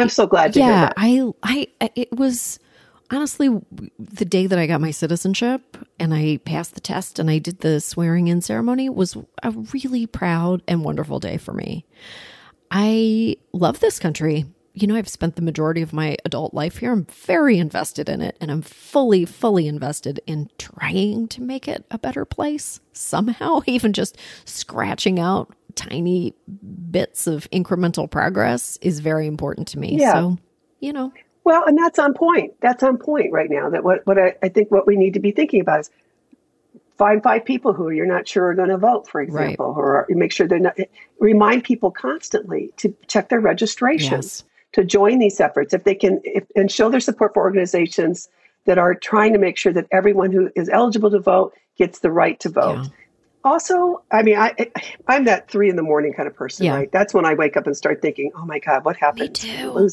so glad to hear that. It was honestly the day that I got my citizenship and I passed the test and I did the swearing-in ceremony was a really proud and wonderful day for me. I love this country. I've spent the majority of my adult life here. I'm very invested in it, and I'm fully, fully invested in trying to make it a better place somehow, even just scratching out tiny bits of incremental progress is very important to me. Yeah. So, Well, and that's on point. That's on point right now. That what I think what we need to be thinking about is find five people who you're not sure are going to vote, for example, or make sure they're not. Remind people constantly to check their registrations, to join these efforts if they can, and show their support for organizations that are trying to make sure that everyone who is eligible to vote gets the right to vote. Yeah. Also, I'm that 3 a.m. kind of person, right? That's when I wake up and start thinking, "Oh my God, what happened?" Me too.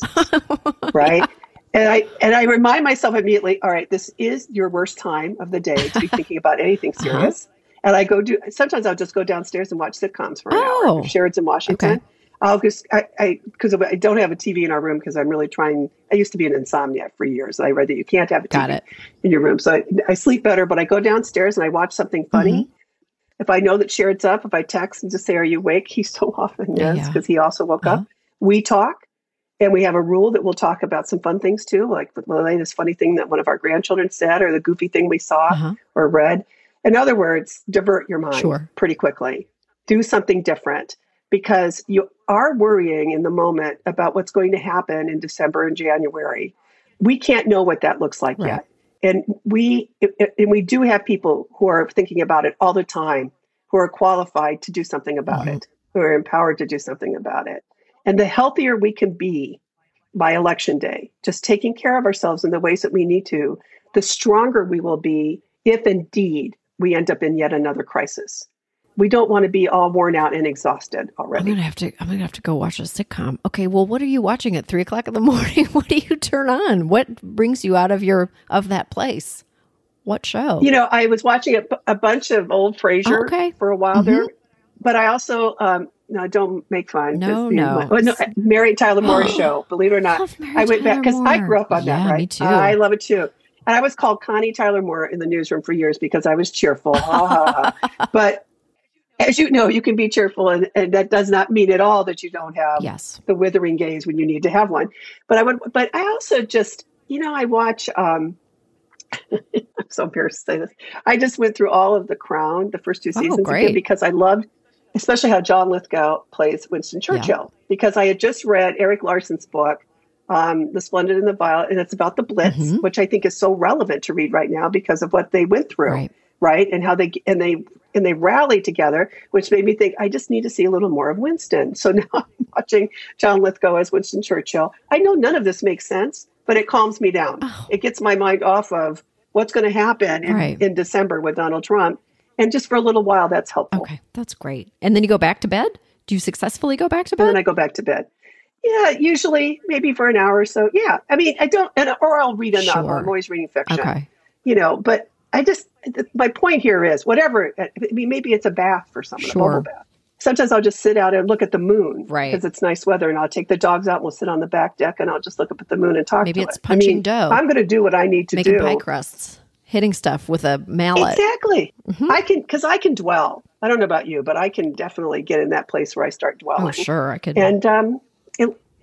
Right. Yeah. And I remind myself immediately, all right, this is your worst time of the day to be thinking about anything serious. Uh-huh. And I sometimes I'll just go downstairs and watch sitcoms for an hour. Sherrod's in Washington. Okay. Because I don't have a TV in our room because I'm really trying. I used to be an insomniac for years. And I read that you can't have a TV in your room. So I sleep better, but I go downstairs and I watch something funny. Mm-hmm. If I know that Sherrod's up, if I text and just say, are you awake? He so often is because he also woke up. We talk. And we have a rule that we'll talk about some fun things too, like the latest funny thing that one of our grandchildren said, or the goofy thing we saw or read. In other words, divert your mind pretty quickly. Do something different, because you are worrying in the moment about what's going to happen in December and January. We can't know what that looks like yet. And we do have people who are thinking about it all the time, who are qualified to do something about it, who are empowered to do something about it. And the healthier we can be by election day, just taking care of ourselves in the ways that we need to, the stronger we will be if indeed we end up in yet another crisis. We don't want to be all worn out and exhausted already. I'm gonna have to go watch a sitcom. Okay, well, what are you watching at 3 o'clock in the morning? What do you turn on? What brings you out of that place? What show? You know, I was watching a bunch of old Frasier for a while there, but I also Mary Tyler Moore's show. Believe it or not, I went back because I grew up on that. Right, me too. I love it too. And I was called Connie Tyler Moore in the newsroom for years because I was cheerful. But as you know, you can be cheerful, and that does not mean at all that you don't have the withering gaze when you need to have one. But I also just, I watch, I'm so embarrassed to say this. I just went through all of The Crown, the first two seasons again, because I loved, especially how John Lithgow plays Winston Churchill, because I had just read Eric Larson's book, The Splendid and the Violet, and it's about the Blitz, which I think is so relevant to read right now because of what they went through. Right. And how they rallied together, which made me think, I just need to see a little more of Winston. So now I'm watching John Lithgow as Winston Churchill. I know none of this makes sense, but it calms me down. It gets my mind off of what's going to happen in December with Donald Trump. And just for a little while, that's helpful. Okay, that's great. And then you go back to bed? Do you successfully go back to bed? And then I go back to bed. Yeah, usually maybe for an hour or so. Yeah. I mean, or I'll read a novel. I'm always reading fiction. Okay. But I just, my point here is whatever, I mean, maybe it's a bath for someone, a bubble bath. Sometimes I'll just sit out and look at the moon because it's nice weather, and I'll take the dogs out and we'll sit on the back deck and I'll just look up at the moon and talk to it. Maybe it's punching dough. I'm going to do what I need to do. Making pie crusts, hitting stuff with a mallet. Exactly. Mm-hmm. I can dwell. I don't know about you, but I can definitely get in that place where I start dwelling. Oh, sure. I could. And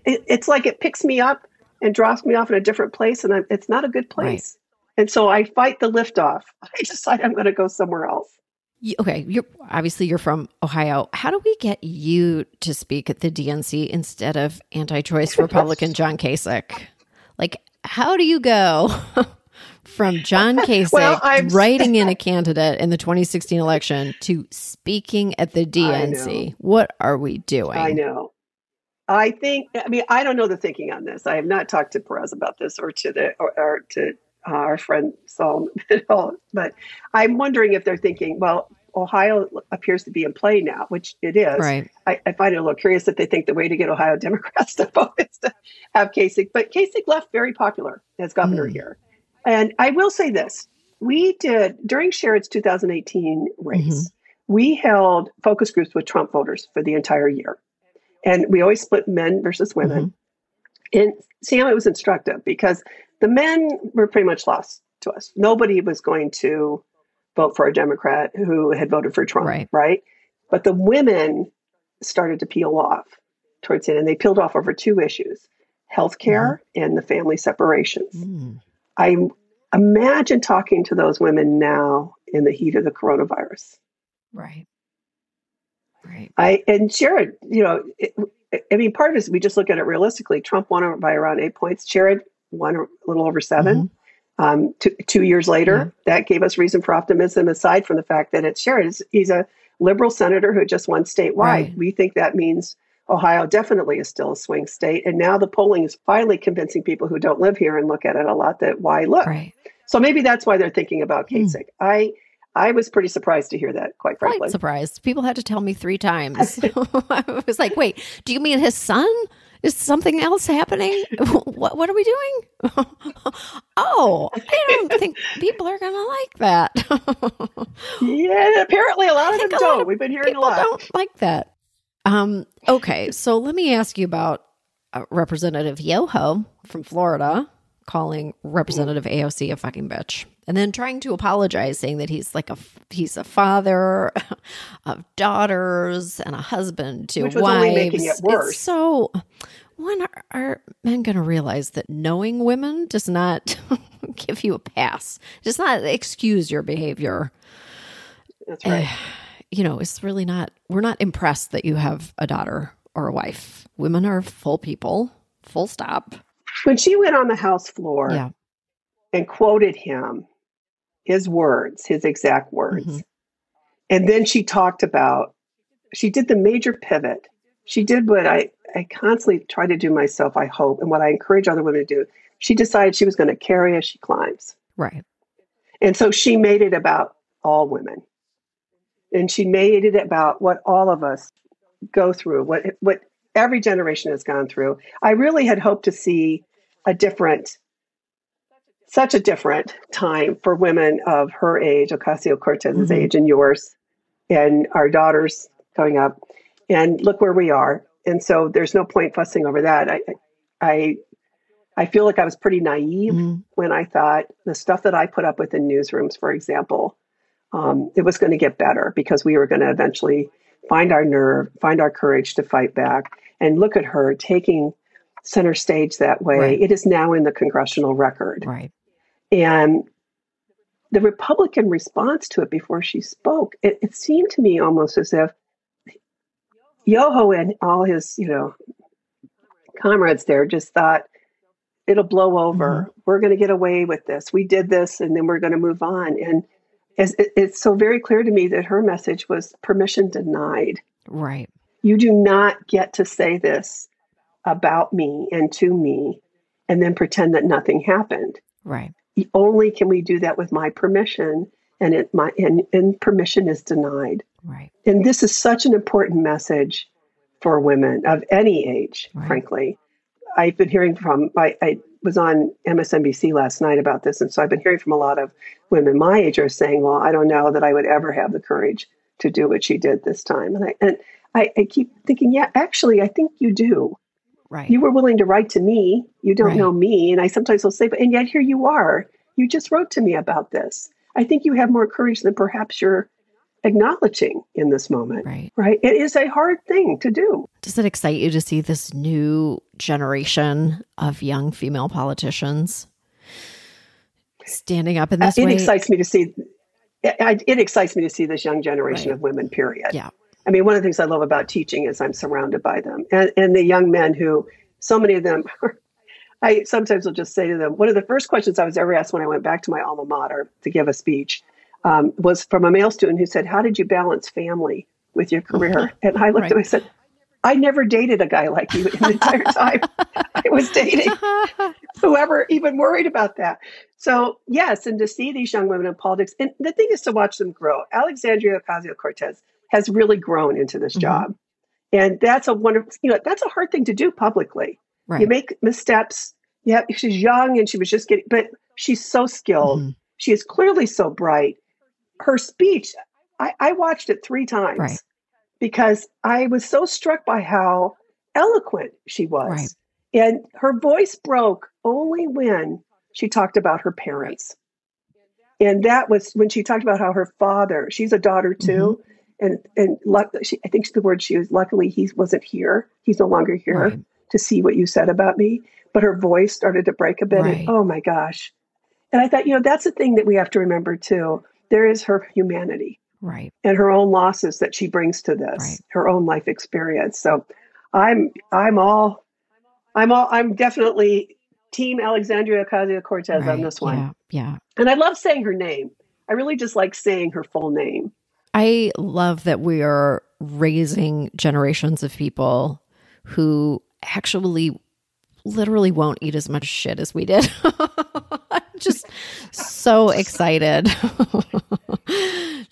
it's like it picks me up and drops me off in a different place, and it's not a good place. Right. And so I fight the liftoff. I decide I'm going to go somewhere else. Okay. You're from Ohio. How do we get you to speak at the DNC instead of anti-choice Republican John Kasich? Like, how do you go from John Kasich writing in a candidate in the 2016 election to speaking at the DNC? What are we doing? I know. I don't know the thinking on this. I have not talked to Perez about this or to our friend Saul, but I'm wondering if they're thinking, well, Ohio appears to be in play now, which it is. Right. I find it a little curious that they think the way to get Ohio Democrats to vote is to have Kasich, but Kasich left very popular as governor here. And I will say this, we did, during Sherrod's 2018 race, we held focus groups with Trump voters for the entire year. And we always split men versus women. And Sam, it was instructive because the men were pretty much lost to us. Nobody was going to vote for a Democrat who had voted for Trump, right? But the women started to peel off towards it, and they peeled off over two issues, healthcare and the family separations. I imagine talking to those women now in the heat of the coronavirus. Right. And Sherrod, part of it is we just look at it realistically. Trump won by around 8 points. Sherrod won a little over 7. 2 years later, that gave us reason for optimism, aside from the fact that it's Sherrod. He's a liberal senator who just won statewide. We think that means Ohio definitely is still a swing state. And now the polling is finally convincing people who don't live here and look at it a lot that why look. Right. So maybe that's why they're thinking about Kasich. I was pretty surprised to hear that, quite frankly. Quite surprised. People had to tell me 3 times. I was like, wait, do you mean his son? Is something else happening? What are we doing? I don't think people are going to like that. Yeah, apparently a lot of them don't. We've been hearing a lot. People don't like that. Okay, so let me ask you about Representative Yoho from Florida calling Representative AOC a fucking bitch. And then trying to apologize, saying that he's a father of daughters and a husband to wives. Which was only making it worse. It's so When are men going to realize that knowing women does not give you a pass, does not excuse your behavior? That's right. You know, it's really not, we're not impressed that you have a daughter or a wife. Women are full people, full stop. When she went on the House floor and quoted him, his words, his exact words, and then she talked about, she did the major pivot. She did what I constantly try to do myself, I hope, and what I encourage other women to do. She decided she was going to carry as she climbs. Right. And so she made it about all women. And she made it about what all of us go through, what every generation has gone through. I really had hoped to see such a different time for women of her age, Ocasio-Cortez's age and yours, and our daughters coming up. And look where we are. And so there's no point fussing over that. I feel like I was pretty naive when I thought the stuff that I put up with in newsrooms, for example, it was going to get better because we were going to eventually find our nerve, find our courage to fight back. And look at her taking center stage that way. Right. It is now in the congressional record. Right. And the Republican response to it before she spoke, it seemed to me almost as if Yoho and all his, comrades there just thought it'll blow over. We're going to get away with this. We did this, and then we're going to move on. And it's so very clear to me that her message was permission denied. Right. You do not get to say this about me and to me, and then pretend that nothing happened. Right. Only can we do that with my permission, and permission is denied. Right. And this is such an important message for women of any age, frankly. I've been hearing from, I was on MSNBC last night about this, and so I've been hearing from a lot of women my age are saying, well, I don't know that I would ever have the courage to do what she did this time. And I keep thinking, yeah, actually, I think you do. Right. You were willing to write to me. You don't know me. And I sometimes will say, but and yet here you are. You just wrote to me about this. I think you have more courage than perhaps you're acknowledging in this moment, right? It is a hard thing to do. Does it excite you to see this new generation of young female politicians standing up in this way? It excites me to see this young generation of women, period. Yeah. I mean, one of the things I love about teaching is I'm surrounded by them. And the young men who, so many of them, I sometimes will just say to them, one of the first questions I was ever asked when I went back to my alma mater to give a speech was from a male student who said, how did you balance family with your career? And I looked at him and I said, I never dated a guy like you in the entire time I was dating. Whoever even worried about that. So yes, and to see these young women in politics, and the thing is to watch them grow. Alexandria Ocasio-Cortez has really grown into this job. And that's a wonderful, that's a hard thing to do publicly. Right. You make missteps. Yeah, she's young and she was just getting, but she's so skilled. She is clearly so bright. Her speech, I watched it 3 times because I was so struck by how eloquent she was. Right. And her voice broke only when she talked about her parents. And that was when she talked about how her father, she's a daughter too. And I think the word she used, luckily he wasn't here. He's no longer here to see what you said about me. But her voice started to break a bit. And, oh my gosh. And I thought, that's the thing that we have to remember too. There is her humanity, and her own losses that she brings to this, her own life experience. So, I'm definitely Team Alexandria Ocasio-Cortez on this one. Yeah, and I love saying her name. I really just like saying her full name. I love that we are raising generations of people who actually, literally, won't eat as much shit as we did. Just so excited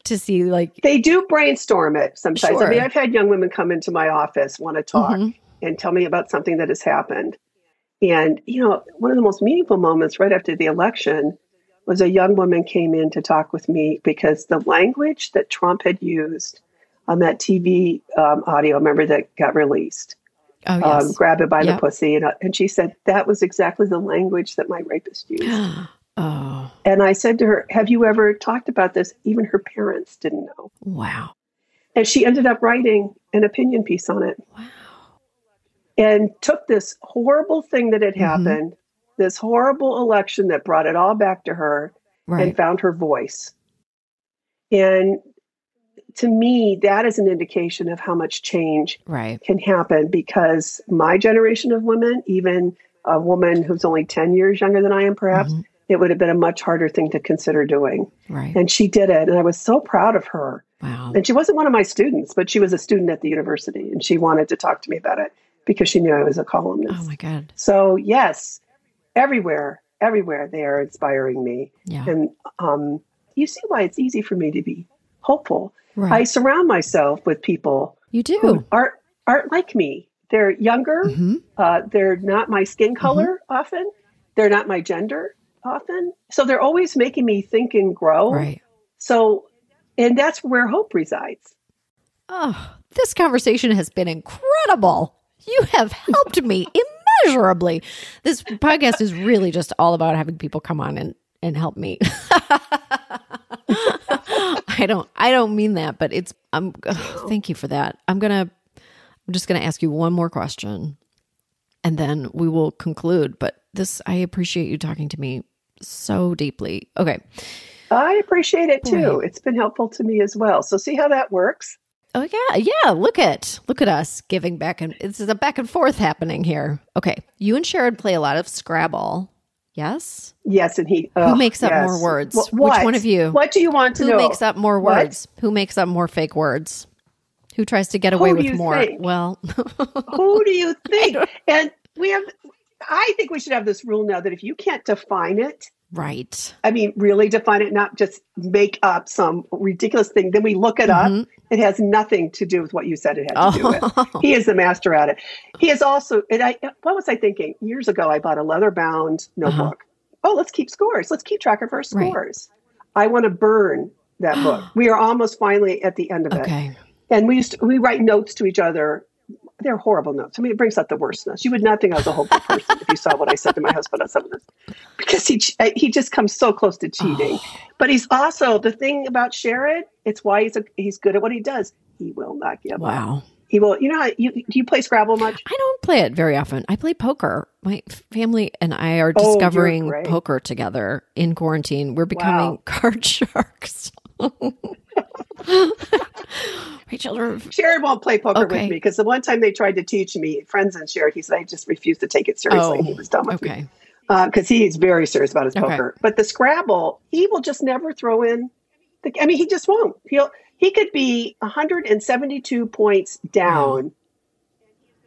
to see they do brainstorm it sometimes. Sure. I mean, I've had young women come into my office, want to talk and tell me about something that has happened. And, one of the most meaningful moments right after the election was a young woman came in to talk with me because the language that Trump had used on that TV audio, remember that got released, grab it by the pussy. And she said, that was exactly the language that my rapist used. And I said to her, have you ever talked about this? Even her parents didn't know. Wow. And she ended up writing an opinion piece on it. Wow. and took this horrible thing that had happened, this horrible election that brought it all back to her, and found her voice. And to me, that is an indication of how much change can happen, because my generation of women, even a woman who's only 10 years younger than I am, perhaps, it would have been a much harder thing to consider doing. And she did it. And I was so proud of her. And she wasn't one of my students, but she was a student at the university, and she wanted to talk to me about it because she knew I was a columnist. Oh my God. So yes, everywhere they are inspiring me. And you see why it's easy for me to be hopeful. I surround myself with people who aren't like me. They're younger. They're not my skin color often. They're not my gender often. So they're always making me think and grow. So, and that's where hope resides. Oh, this conversation has been incredible. You have helped me immeasurably. This podcast is really just all about having people come on and help me. I don't mean that, but it's, thank you for that. I'm just going to ask you one more question and then we will conclude. But I appreciate you talking to me so deeply. Okay. I appreciate it too. It's been helpful to me as well. So see how that works. Oh yeah. Yeah. Look at us giving back, and it's a back and forth happening here. Okay. You and Sherrod play a lot of Scrabble. Yes. Yes. And who makes up more words? Which one of you? What do you want to know? Who makes up more words? Who makes up more fake words? Who tries to get away with more? Well, who do you think? And I think we should have this rule now that if you can't define it, I mean, really define it, not just make up some ridiculous thing. Then we look it up. It has nothing to do with what you said it had to do with. He is the master at it. He is also, what was I thinking? Years ago, I bought a leather-bound notebook. Oh, let's keep scores. Let's keep track of our scores. I want to burn that book. We are almost finally at the end of it. And we write notes to each other. They're horrible notes. I mean, it brings out the worstness. You would not think I was a hopeful person if you saw what I said to my husband on some of this, because he just comes so close to cheating. But he's also, the thing about Sherrod, it's why he's good at what he does. He will not give up. He will. You know, do you play Scrabble much? I don't play it very often. I play poker. My family and I are discovering poker together in quarantine. We're becoming card sharks. My children. Sherrod won't play poker with me, because the one time they tried to teach me, friends and Sherrod, he said, I just refused to take it seriously. He was done with me, because he is very serious about his poker. But the Scrabble, he will just never throw in. I mean, he just won't. He could be 172 points down,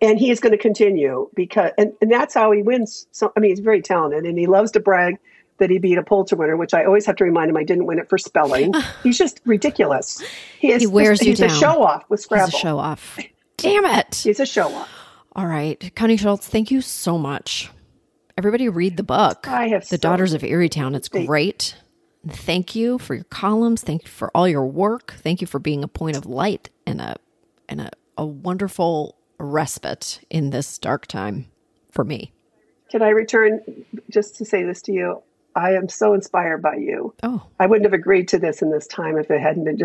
and he is going to continue, because, and that's how he wins. So I mean, he's very talented, and he loves to brag that he beat a Pulitzer winner, which I always have to remind him I didn't win it for spelling. He's just ridiculous. He's a show-off with Scrabble. He's a show-off. Damn it. He's a show-off. All right. Connie Schultz, thank you so much. Everybody read the book, The Daughters of Erietown. It's great. Thank you for your columns. Thank you for all your work. Thank you for being a point of light and a wonderful respite in this dark time for me. Can I return just to say this to you? I am so inspired by you. Oh, I wouldn't have agreed to this in this time if it hadn't been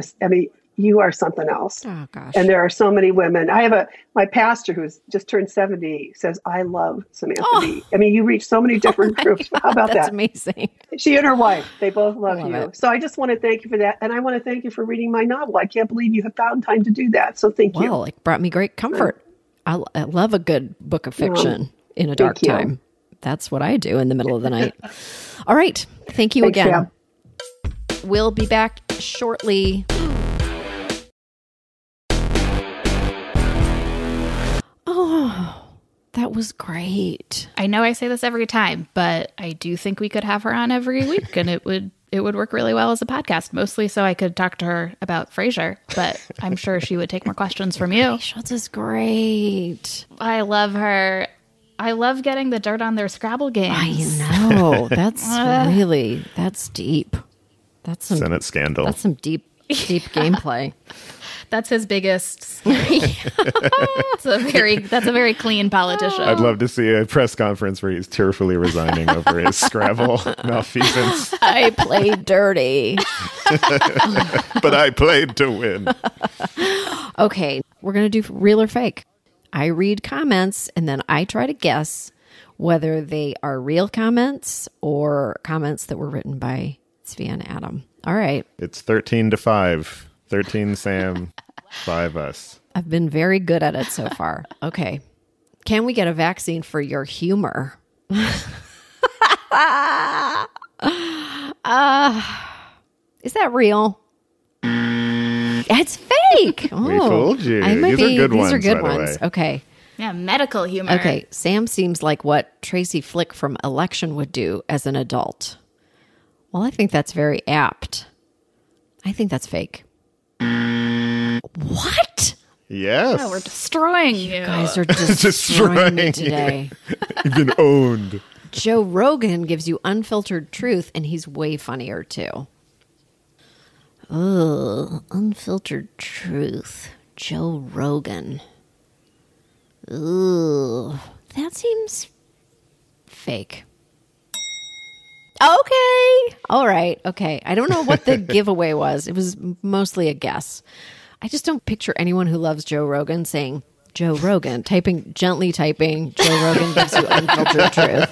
you are something else. Oh gosh. And there are so many women. I have my pastor who's just turned 70 says, I love Samantha Bee. I mean, you reach so many different groups. How about that's that? That's amazing. She and her wife, they both love you. It. So I just want to thank you for that. And I want to thank you for reading my novel. I can't believe you have found time to do that. So thank you. Well, it brought me great comfort. I love a good book of fiction in a dark time. That's what I do in the middle of the night. All right. Thank you again. Sam. We'll be back shortly. Oh, that was great. I know I say this every time, but I do think we could have her on every week, and it would work really well as a podcast, mostly so I could talk to her about Frasier, but I'm sure she would take more questions from you. Schultz is great. I love her. I love getting the dirt on their Scrabble games. I know. That's that's deep. That's some Senate scandal. That's some deep gameplay. That's his biggest. That's a very clean politician. I'd love to see a press conference where he's tearfully resigning over his Scrabble malfeasance. I played dirty. But I played to win. Okay. We're going to do real or fake. I read comments and then I try to guess whether they are real comments or comments that were written by Svea and Adam. All right. It's 13-5. 13 Sam, 5 us. I've been very good at it so far. Okay. Can we get a vaccine for your humor? Is that real? It's fake. Oh, we fooled you. These are good ones. Okay. Yeah, medical humor. Okay. Sam seems like what Tracy Flick from Election would do as an adult. Well, I think that's very apt. I think that's fake. What? Yes. Yeah, we're destroying you. You guys are destroying me today. You've been owned. Joe Rogan gives you unfiltered truth, and he's way funnier, too. Oh, unfiltered truth. Joe Rogan. Oh, that seems fake. Okay. All right. Okay. I don't know what the giveaway was. It was mostly a guess. I just don't picture anyone who loves Joe Rogan saying, Joe Rogan, gently typing, Joe Rogan gives you unfiltered truth.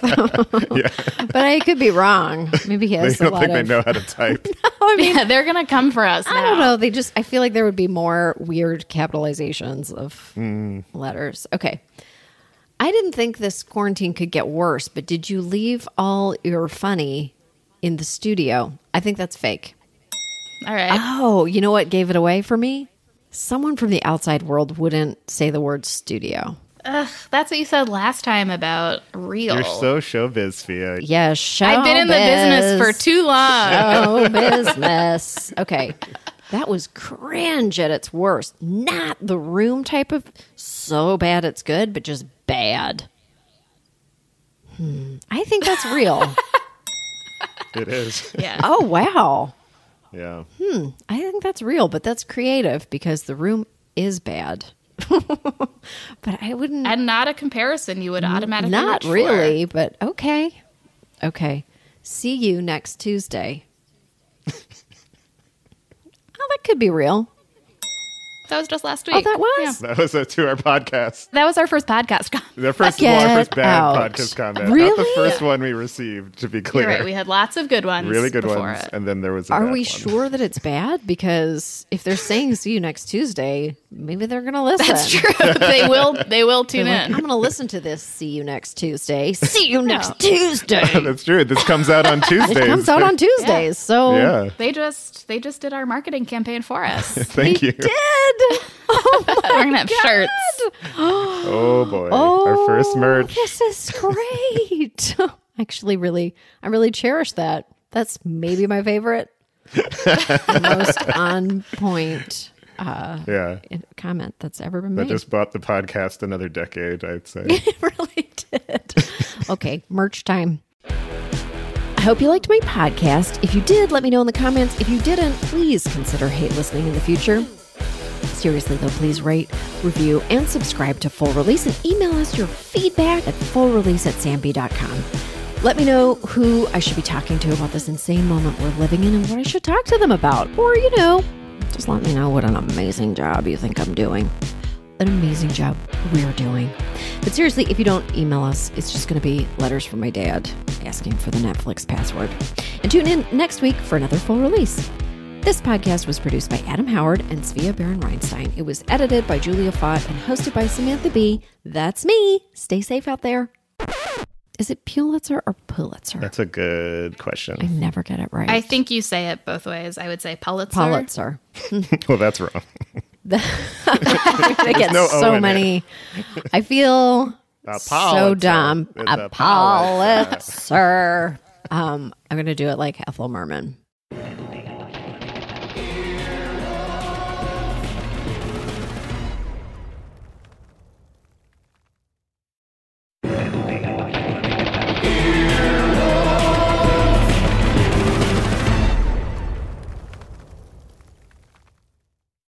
Yeah. But I could be wrong. Maybe he has a lot of... They don't think they know how to type. No, I mean, yeah, they're going to come for us now. I don't know. They just... I feel like there would be more weird capitalizations of letters. Okay. I didn't think this quarantine could get worse, but did you leave all your funny in the studio? I think that's fake. All right. Oh, you know what gave it away for me? Someone from the outside world wouldn't say the word studio. Ugh, that's what you said last time about real. You're so showbiz, Svea. Yeah, showbiz. I've been in the business for too long. Show business. Okay. That was cringe at its worst. Not the room type of so bad it's good, but just bad. I think that's real. It is. Yeah. Oh, wow. Yeah. I think that's real, but that's creative because the room is bad. But I wouldn't. And not a comparison you would automatically. Not really, but okay. Okay. See you next Tuesday. Oh, that could be real. That was just last week. Oh, that was? Yeah. That was to our podcast. That was our first podcast comment. The first one, our first bad podcast comment. Really? Not the first one we received, to be clear. You're right. We had lots of good ones. Really good ones. And then there was a Are we sure that it's bad? Because if they're saying see you next Tuesday, maybe they're going to listen. That's true. They will tune in. Like, I'm going to listen to this see you next Tuesday. See you next Tuesday. That's true. This comes out on Tuesdays. It comes out on Tuesdays. Yeah. So they just did our marketing campaign for us. Thank you. They did. Oh my God. We're going to have shirts. Oh boy. Oh, our first merch. This is great. Actually, I really cherish that. That's maybe my favorite. Most on point comment that's ever been made. That just bought the podcast another decade, I'd say. It really did. Okay, merch time. I hope you liked my podcast. If you did, let me know in the comments. If you didn't, please consider hate listening in the future. Seriously, though, please rate, review, and subscribe to Full Release and email us your feedback at fullrelease@sambee.com. Let me know who I should be talking to about this insane moment we're living in and what I should talk to them about. Or, just let me know what an amazing job you think I'm doing. An amazing job we're doing. But seriously, if you don't email us, it's just going to be letters from my dad asking for the Netflix password. And tune in next week for another Full Release. This podcast was produced by Adam Howard and Svea Baron Reinstein. It was edited by Julia Fott and hosted by Samantha Bee. That's me. Stay safe out there. Is it Pulitzer or Pulitzer? That's a good question. I never get it right. I think you say it both ways. I would say Pulitzer. Pulitzer. Well, that's wrong. I get so many. I feel so dumb. A Pulitzer. I'm going to do it like Ethel Merman.